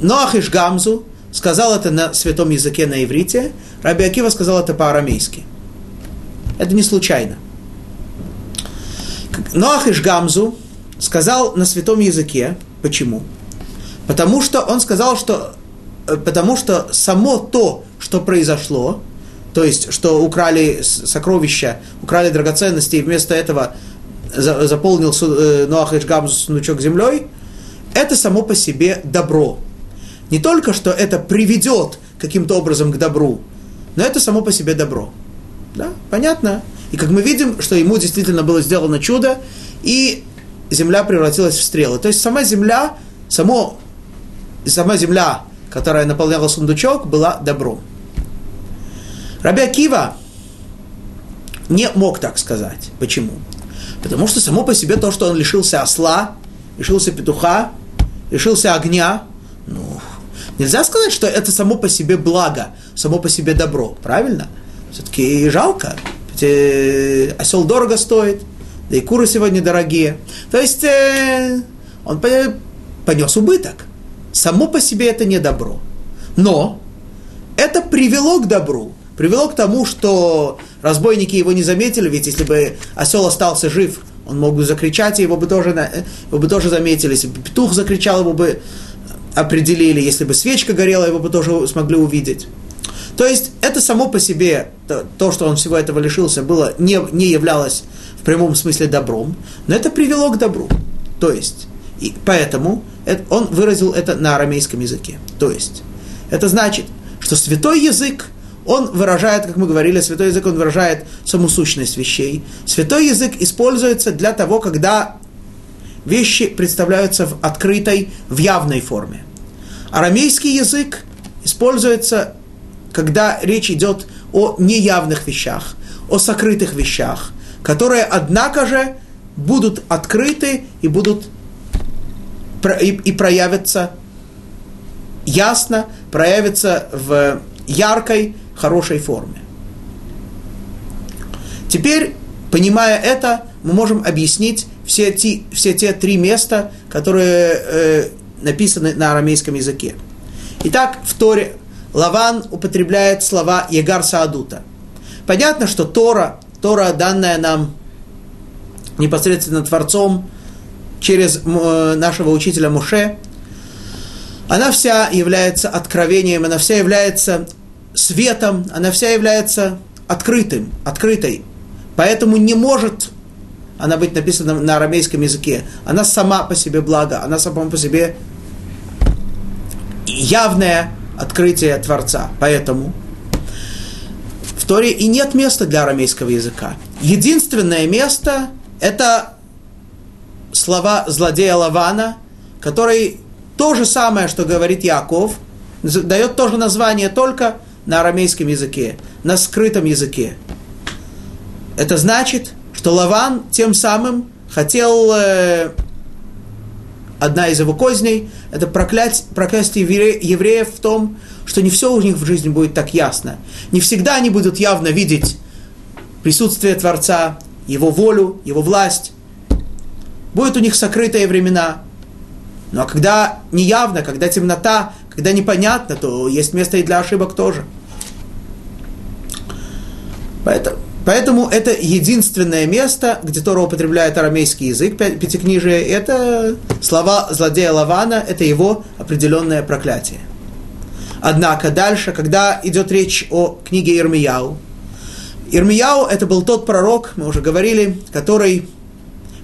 Ноах Иш-Гамзу сказал это на святом языке, на иврите. Раби Акива сказал это по-арамейски. Это не случайно. Ноах Иш-Гамзу сказал на святом языке. Почему? Потому что он сказал, что... Потому что само то, что произошло, то есть, что украли сокровища, украли драгоценности, и вместо этого заполнил Ноах Иш-Гамзу сундучок землей, это само по себе добро. Не только, что это приведет каким-то образом к добру, но это само по себе добро. Да? Понятно? И как мы видим, что ему действительно было сделано чудо, и земля превратилась в стрелы. То есть, сама земля, само, сама земля... которая наполняла сундучок, была добром. Раби Акива не мог так сказать. Почему? Потому что само по себе то, что он лишился осла, лишился петуха, лишился огня, ну, нельзя сказать, что это само по себе благо, само по себе добро, правильно? Все-таки жалко, ведь осел дорого стоит, да и куры сегодня дорогие. То есть он понес убыток. Само по себе это не добро. Но это привело к добру. Привело к тому, что разбойники его не заметили, ведь если бы осел остался жив, он мог бы закричать, и его бы тоже, его бы тоже заметили. Если бы петух закричал, его бы определили. Если бы свечка горела, его бы тоже смогли увидеть. То есть это само по себе, то, что он всего этого лишился, было, не, не являлось в прямом смысле добром, но это привело к добру. То есть... И поэтому он выразил это на арамейском языке. То есть, это значит, что святой язык, он выражает, как мы говорили, святой язык, он выражает саму сущность вещей. Святой язык используется для того, когда вещи представляются в открытой, в явной форме. Арамейский язык используется, когда речь идет о неявных вещах, о сокрытых вещах, которые, однако же, будут открыты и будут и, и проявятся ясно, проявятся в яркой, хорошей форме. Теперь, понимая это, мы можем объяснить все те, все те три места, которые э, написаны на арамейском языке. Итак, в Торе Лаван употребляет слова «егар саадута». Понятно, что Тора, Тора, данная нам непосредственно Творцом через нашего учителя Муше, она вся является откровением, она вся является светом, она вся является открытым, открытой. Поэтому не может она быть написана на арамейском языке. Она сама по себе благо, она сама по себе явное открытие Творца. Поэтому в Торе и нет места для арамейского языка. Единственное место – это слова злодея Лавана, который то же самое, что говорит Яаков, дает то же название, только на арамейском языке, на скрытом языке. Это значит, что Лаван тем самым хотел, э, одна из его козней, это проклять, проклятие евреев в том, что не все у них в жизни будет так ясно. Не всегда они будут явно видеть присутствие Творца, его волю, его власть. Будут у них сокрытые времена. Ну а когда неявно, когда темнота, когда непонятно, то есть место и для ошибок тоже. Поэтому... Поэтому это единственное место, где Тора употребляет арамейский язык, пятикнижие, это слова злодея Лавана, это его определенное проклятие. Однако дальше, когда идет речь о книге Ирмияу, Ирмияу это был тот пророк, мы уже говорили, который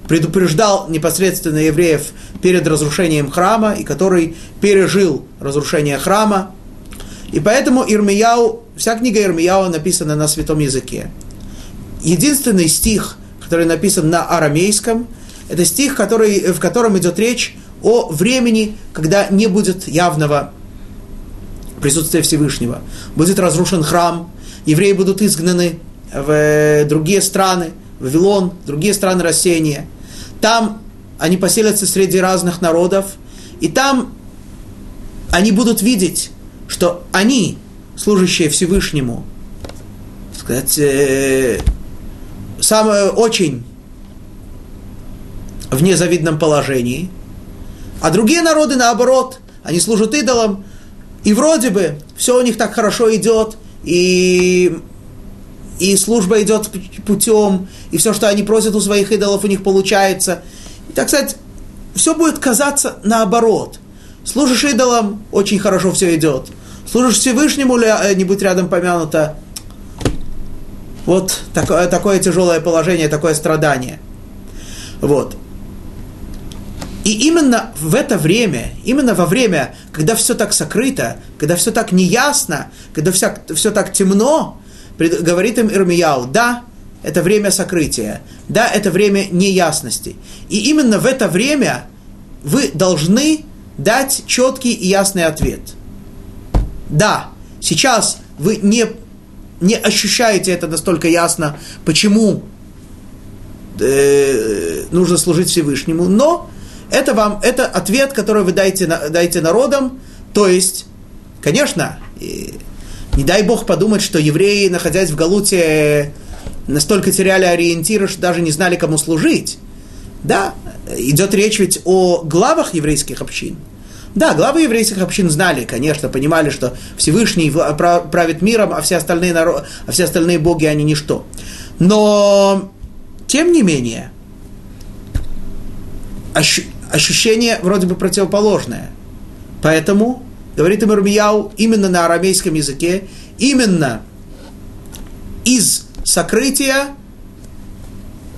предупреждал непосредственно евреев перед разрушением храма и который пережил разрушение храма. И поэтому Ирмияу, вся книга Ирмияу написана на святом языке. Единственный стих, который написан на арамейском, это стих, который, в котором идет речь о времени, когда не будет явного присутствия Всевышнего. Будет разрушен храм, евреи будут изгнаны в другие страны, в Вавилон, другие страны рассеяния. Там они поселятся среди разных народов, и там они будут видеть, что они, служащие Всевышнему, так сказать, самое очень в незавидном положении, а другие народы, наоборот, они служат идолам, и вроде бы все у них так хорошо идет, и, и служба идет путем, и все, что они просят у своих идолов, у них получается. И, так сказать, все будет казаться наоборот. Служишь идолам, очень хорошо все идет. Служишь Всевышнему, не будь рядом помянуто, вот такое, такое тяжелое положение, такое страдание. Вот. И именно в это время, именно во время, когда все так сокрыто, когда все так неясно, когда вся, все так темно, говорит им Ирмияу, да, это время сокрытия, да, это время неясности. И именно в это время вы должны дать четкий и ясный ответ. Да, сейчас вы не... не ощущаете это настолько ясно, почему э, нужно служить Всевышнему, но это вам, это ответ, который вы даете, даете народам, то есть, конечно, э, не дай Бог подумать, что евреи, находясь в Галуте, настолько теряли ориентиры, что даже не знали, кому служить. Да, идет речь ведь о главах еврейских общин. Да, главы еврейских общин знали, конечно, понимали, что Всевышний правит миром, а все остальные, народ, а все остальные боги, они ничто. Но, тем не менее, ощущение вроде бы противоположное. Поэтому, говорит им Ирмияу, именно на арамейском языке, именно из сокрытия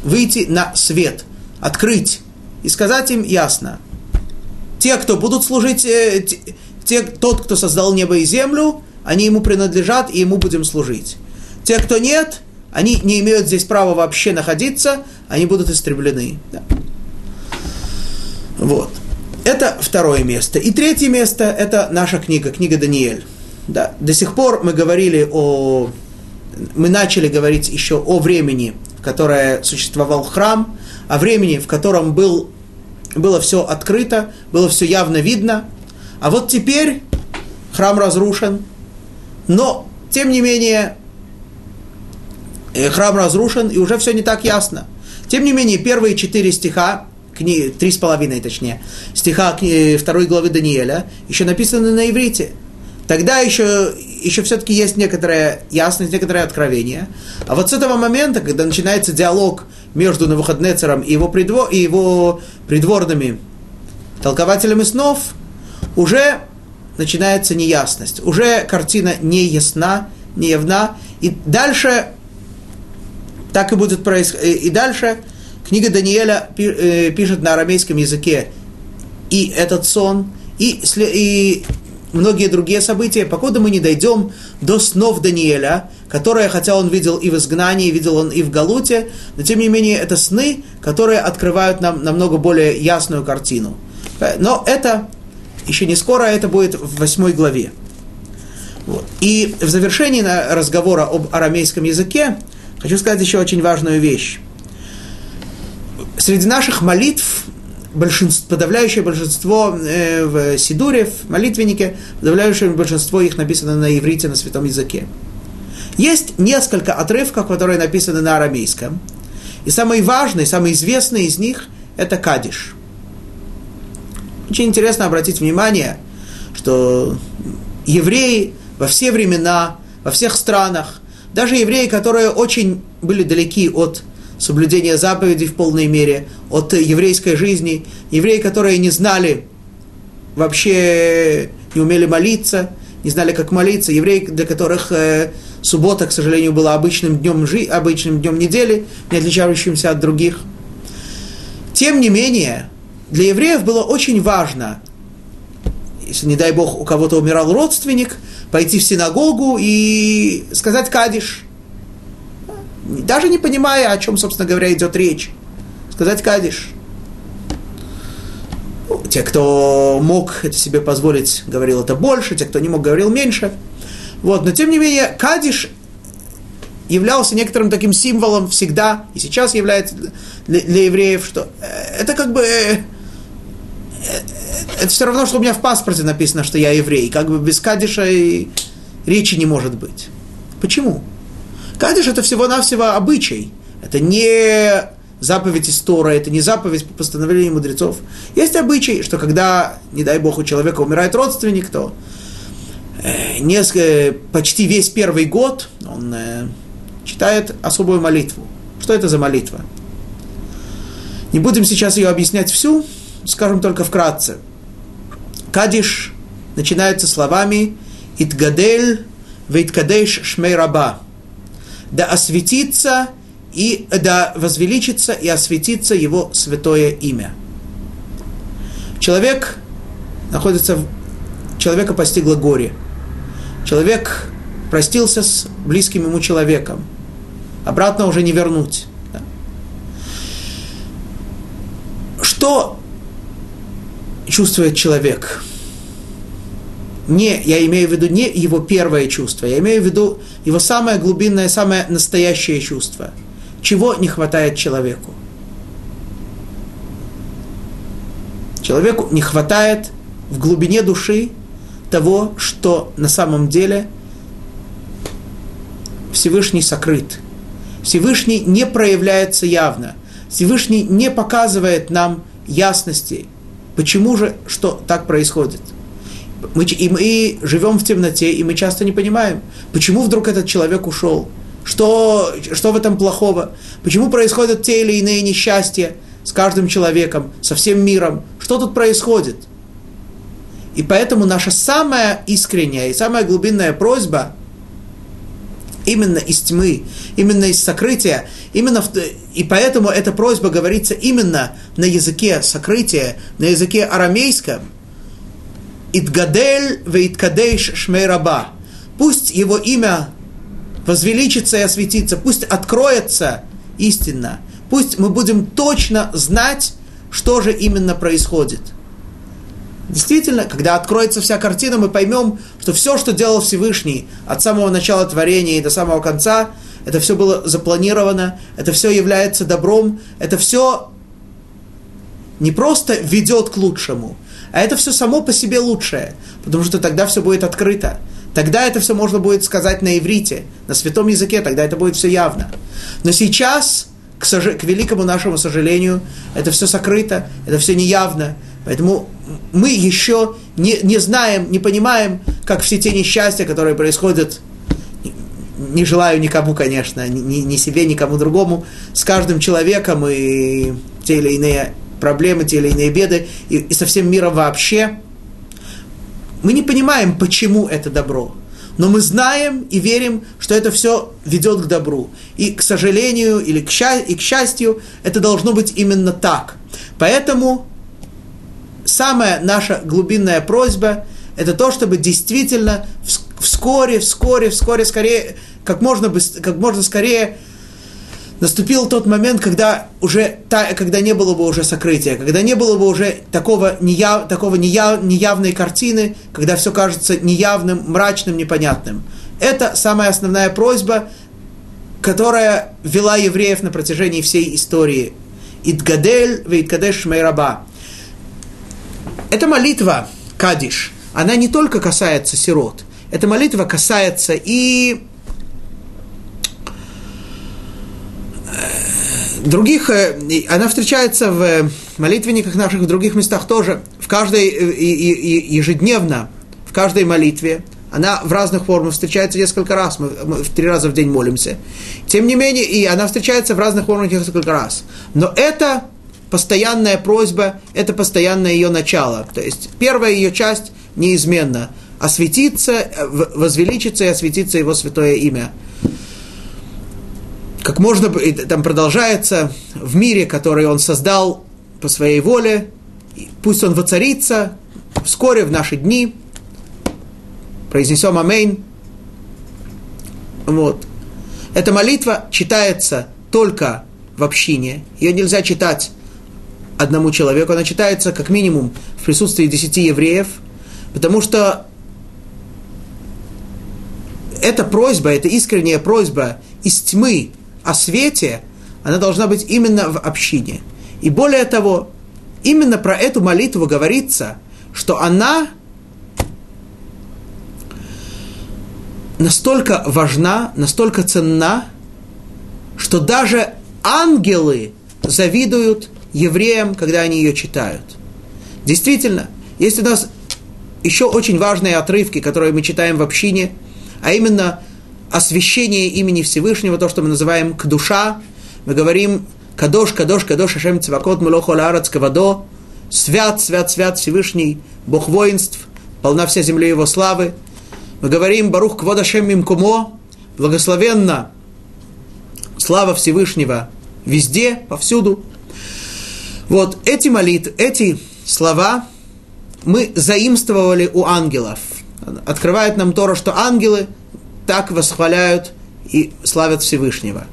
выйти на свет, открыть и сказать им ясно. Те, кто будут служить, те, тот, кто создал небо и землю, они ему принадлежат, и ему будем служить. Те, кто нет, они не имеют здесь права вообще находиться, они будут истреблены. Да. Вот. Это второе место. И третье место – это наша книга, книга Даниэль. Да. До сих пор мы говорили о... Мы начали говорить еще о времени, в которое существовал храм, о времени, в котором был, было все открыто, было все явно видно. А вот теперь храм разрушен, но, тем не менее, храм разрушен, и уже все не так ясно. Тем не менее, первые четыре стиха, три с половиной точнее, стиха второй главы Даниэля, еще написаны на иврите. Тогда еще, еще все-таки есть некоторая ясность, некоторое откровение. А вот с этого момента, когда начинается диалог между Навуходоносором и его, придво, и его придворными толкователями снов, уже начинается неясность, уже картина не ясна, не явна. И дальше так и будет происходить. И дальше книга Даниэля пишет на арамейском языке и этот сон, и... и многие другие события, покуда мы не дойдем до снов Даниэля, которые, хотя он видел и в изгнании, видел он и в Галуте, но тем не менее это сны, которые открывают нам намного более ясную картину. Но это еще не скоро, это будет в восьмой главе. Вот. И в завершении разговора об арамейском языке хочу сказать еще очень важную вещь. Среди наших молитв Большинство, подавляющее большинство э, в Сидуре, в молитвеннике, подавляющее большинство их написано на иврите, на святом языке. Есть несколько отрывков, которые написаны на арамейском. И самый важный, самый известный из них – это Кадиш. Очень интересно обратить внимание, что евреи во все времена, во всех странах, даже евреи, которые очень были далеки от соблюдение заповедей в полной мере, от еврейской жизни, евреи, которые не знали, вообще не умели молиться, не знали, как молиться, евреи, для которых э, суббота, к сожалению, была обычным днем, жи- обычным днем недели, не отличающимся от других. Тем не менее, для евреев было очень важно, если, не дай бог, у кого-то умирал родственник, пойти в синагогу и сказать «Кадиш», даже не понимая, о чем, собственно говоря, идет речь, сказать «Кадиш». Те, кто мог это себе позволить, говорил это больше, те, кто не мог, говорил меньше. Вот. Но, тем не менее, «Кадиш» являлся некоторым таким символом всегда, и сейчас является для, для евреев, что это как бы... Это все равно, что у меня в паспорте написано, что я еврей. Как бы без «Кадиша» и речи не может быть. Почему? Кадиш – это всего-навсего обычай, это не заповедь из Торы, это не заповедь по постановлению мудрецов. Есть обычай, что когда, не дай бог, у человека умирает родственник, то несколько, почти весь первый год он читает особую молитву. Что это за молитва? Не будем сейчас ее объяснять всю, скажем только вкратце. Кадиш начинается словами «Итгадель вейткадеш шмей раба». Да осветится и да возвеличится и осветится его святое имя. Человек находится, человека постигло горе. Человек простился с близким ему человеком. Обратно уже не вернуть. Что чувствует человек? Не, я имею в виду не его первое чувство, я имею в виду его самое глубинное, самое настоящее чувство. Чего не хватает человеку? Человеку не хватает в глубине души того, что на самом деле Всевышний сокрыт. Всевышний не проявляется явно. Всевышний не показывает нам ясности, почему же, что так происходит. Мы, и мы живем в темноте, и мы часто не понимаем, почему вдруг этот человек ушел, что, что в этом плохого, почему происходят те или иные несчастья с каждым человеком, со всем миром, что тут происходит. И поэтому наша самая искренняя и самая глубинная просьба именно из тьмы, именно из сокрытия, именно в, и поэтому эта просьба говорится именно на языке сокрытия, на языке арамейском, «Итгадель вейткадейш шмей раба». Пусть его имя возвеличится и осветится, пусть откроется истинно, пусть мы будем точно знать, что же именно происходит. Действительно, когда откроется вся картина, мы поймем, что все, что делал Всевышний от самого начала творения и до самого конца, это все было запланировано, это все является добром, это все не просто ведет к лучшему, а это все само по себе лучшее, потому что тогда все будет открыто. Тогда это все можно будет сказать на иврите, на святом языке, тогда это будет все явно. Но сейчас, к, сож... к великому нашему сожалению, это все сокрыто, это все неявно. Поэтому мы еще не, не знаем, не понимаем, как все те несчастья, которые происходят, не желаю никому, конечно, ни, ни себе, никому другому, с каждым человеком и те или иные проблемы, те или иные беды, и, и со всем миром вообще. Мы не понимаем, почему это добро, но мы знаем и верим, что это все ведет к добру. И, к сожалению, или к счастью, это должно быть именно так. Поэтому самая наша глубинная просьба – это то, чтобы действительно вскоре, вскоре, вскоре, скорее, как можно, быстрее, как можно скорее наступил тот момент, когда, уже, когда не было бы уже сокрытия, когда не было бы уже такого, неяв, такого неяв, неявной картины, когда все кажется неявным, мрачным, непонятным. Это самая основная просьба, которая вела евреев на протяжении всей истории. «Итгадель вейткадеш шмейраба». Эта молитва, Кадиш, она не только касается сирот, эта молитва касается и других, она встречается в молитвенниках наших, в других местах тоже, в каждой, ежедневно, в каждой молитве, она в разных формах встречается несколько раз, мы, мы три раза в день молимся, тем не менее, и она встречается в разных формах несколько раз, но это постоянная просьба, это постоянное ее начало, то есть первая ее часть неизменна, осветиться, возвеличиться и осветиться его святое имя. Как можно, там продолжается, в мире, который он создал по своей воле, пусть он воцарится вскоре в наши дни, произнесем амейн. Вот. Эта молитва читается только в общине, ее нельзя читать одному человеку, она читается как минимум в присутствии десяти евреев, потому что эта просьба, эта искренняя просьба из тьмы о свете, она должна быть именно в общине. И более того, именно про эту молитву говорится, что она настолько важна, настолько ценна, что даже ангелы завидуют евреям, когда они ее читают. Действительно, есть у нас еще очень важные отрывки, которые мы читаем в общине, а именно освящение имени Всевышнего, то, что мы называем кдуша, мы говорим «Кадош, Кадош, Кадош, Ашем Цвакот, Мелохо Лаарец Кавадо», «Свят, Свят, Свят, Всевышний, Бог воинств, полна вся земля его славы». Мы говорим «Барух Квод Ашем Мимкумо», «Благословенно, слава Всевышнего везде, повсюду». Вот эти молитвы, эти слова мы заимствовали у ангелов. Открывает нам Тора, что ангелы так восхваляют и славят Всевышнего.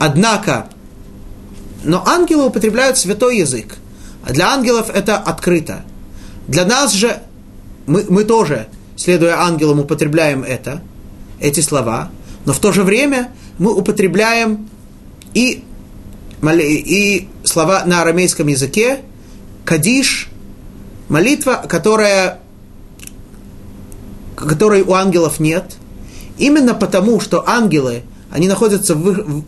Однако, но ангелы употребляют святой язык, а для ангелов это открыто. Для нас же, мы, мы тоже, следуя ангелам, употребляем это, эти слова, но в то же время мы употребляем и, и слова на арамейском языке, кадиш, молитва, которая, которой у ангелов нет. Именно потому, что ангелы, они находятся в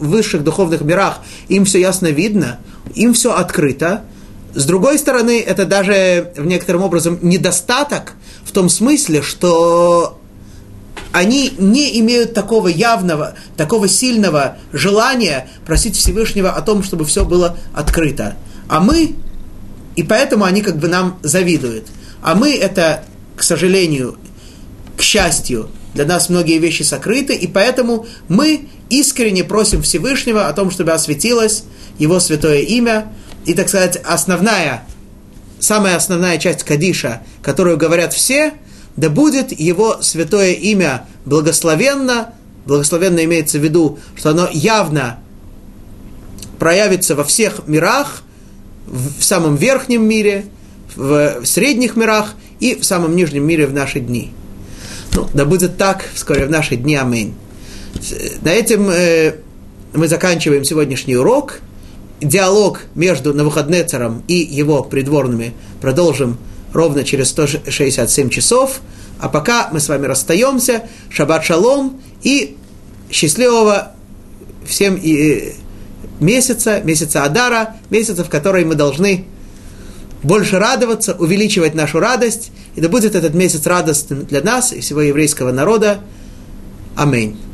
высших духовных мирах, им все ясно видно, им все открыто. С другой стороны, это даже в некотором образом недостаток, в том смысле, что они не имеют такого явного, такого сильного желания просить Всевышнего о том, чтобы все было открыто. А мы, и поэтому они как бы нам завидуют. А мы это, к сожалению, к счастью, для нас многие вещи сокрыты, и поэтому мы искренне просим Всевышнего о том, чтобы осветилось Его святое имя. И, так сказать, основная, самая основная часть Кадиша, которую говорят все, да будет Его святое имя благословенно, благословенно имеется в виду, что оно явно проявится во всех мирах, в самом верхнем мире, в средних мирах и в самом нижнем мире в наши дни. Ну, да будет так вскоре в наши дни. Аминь. На этом э, мы заканчиваем сегодняшний урок. Диалог между Навуходнецером и его придворными продолжим ровно через сто шестьдесят семь часов. А пока мы с вами расстаемся. Шаббат шалом и счастливого всем и месяца, месяца Адара, месяца, в который мы должны больше радоваться, увеличивать нашу радость. И да будет этот месяц радостным для нас и всего еврейского народа. Аминь.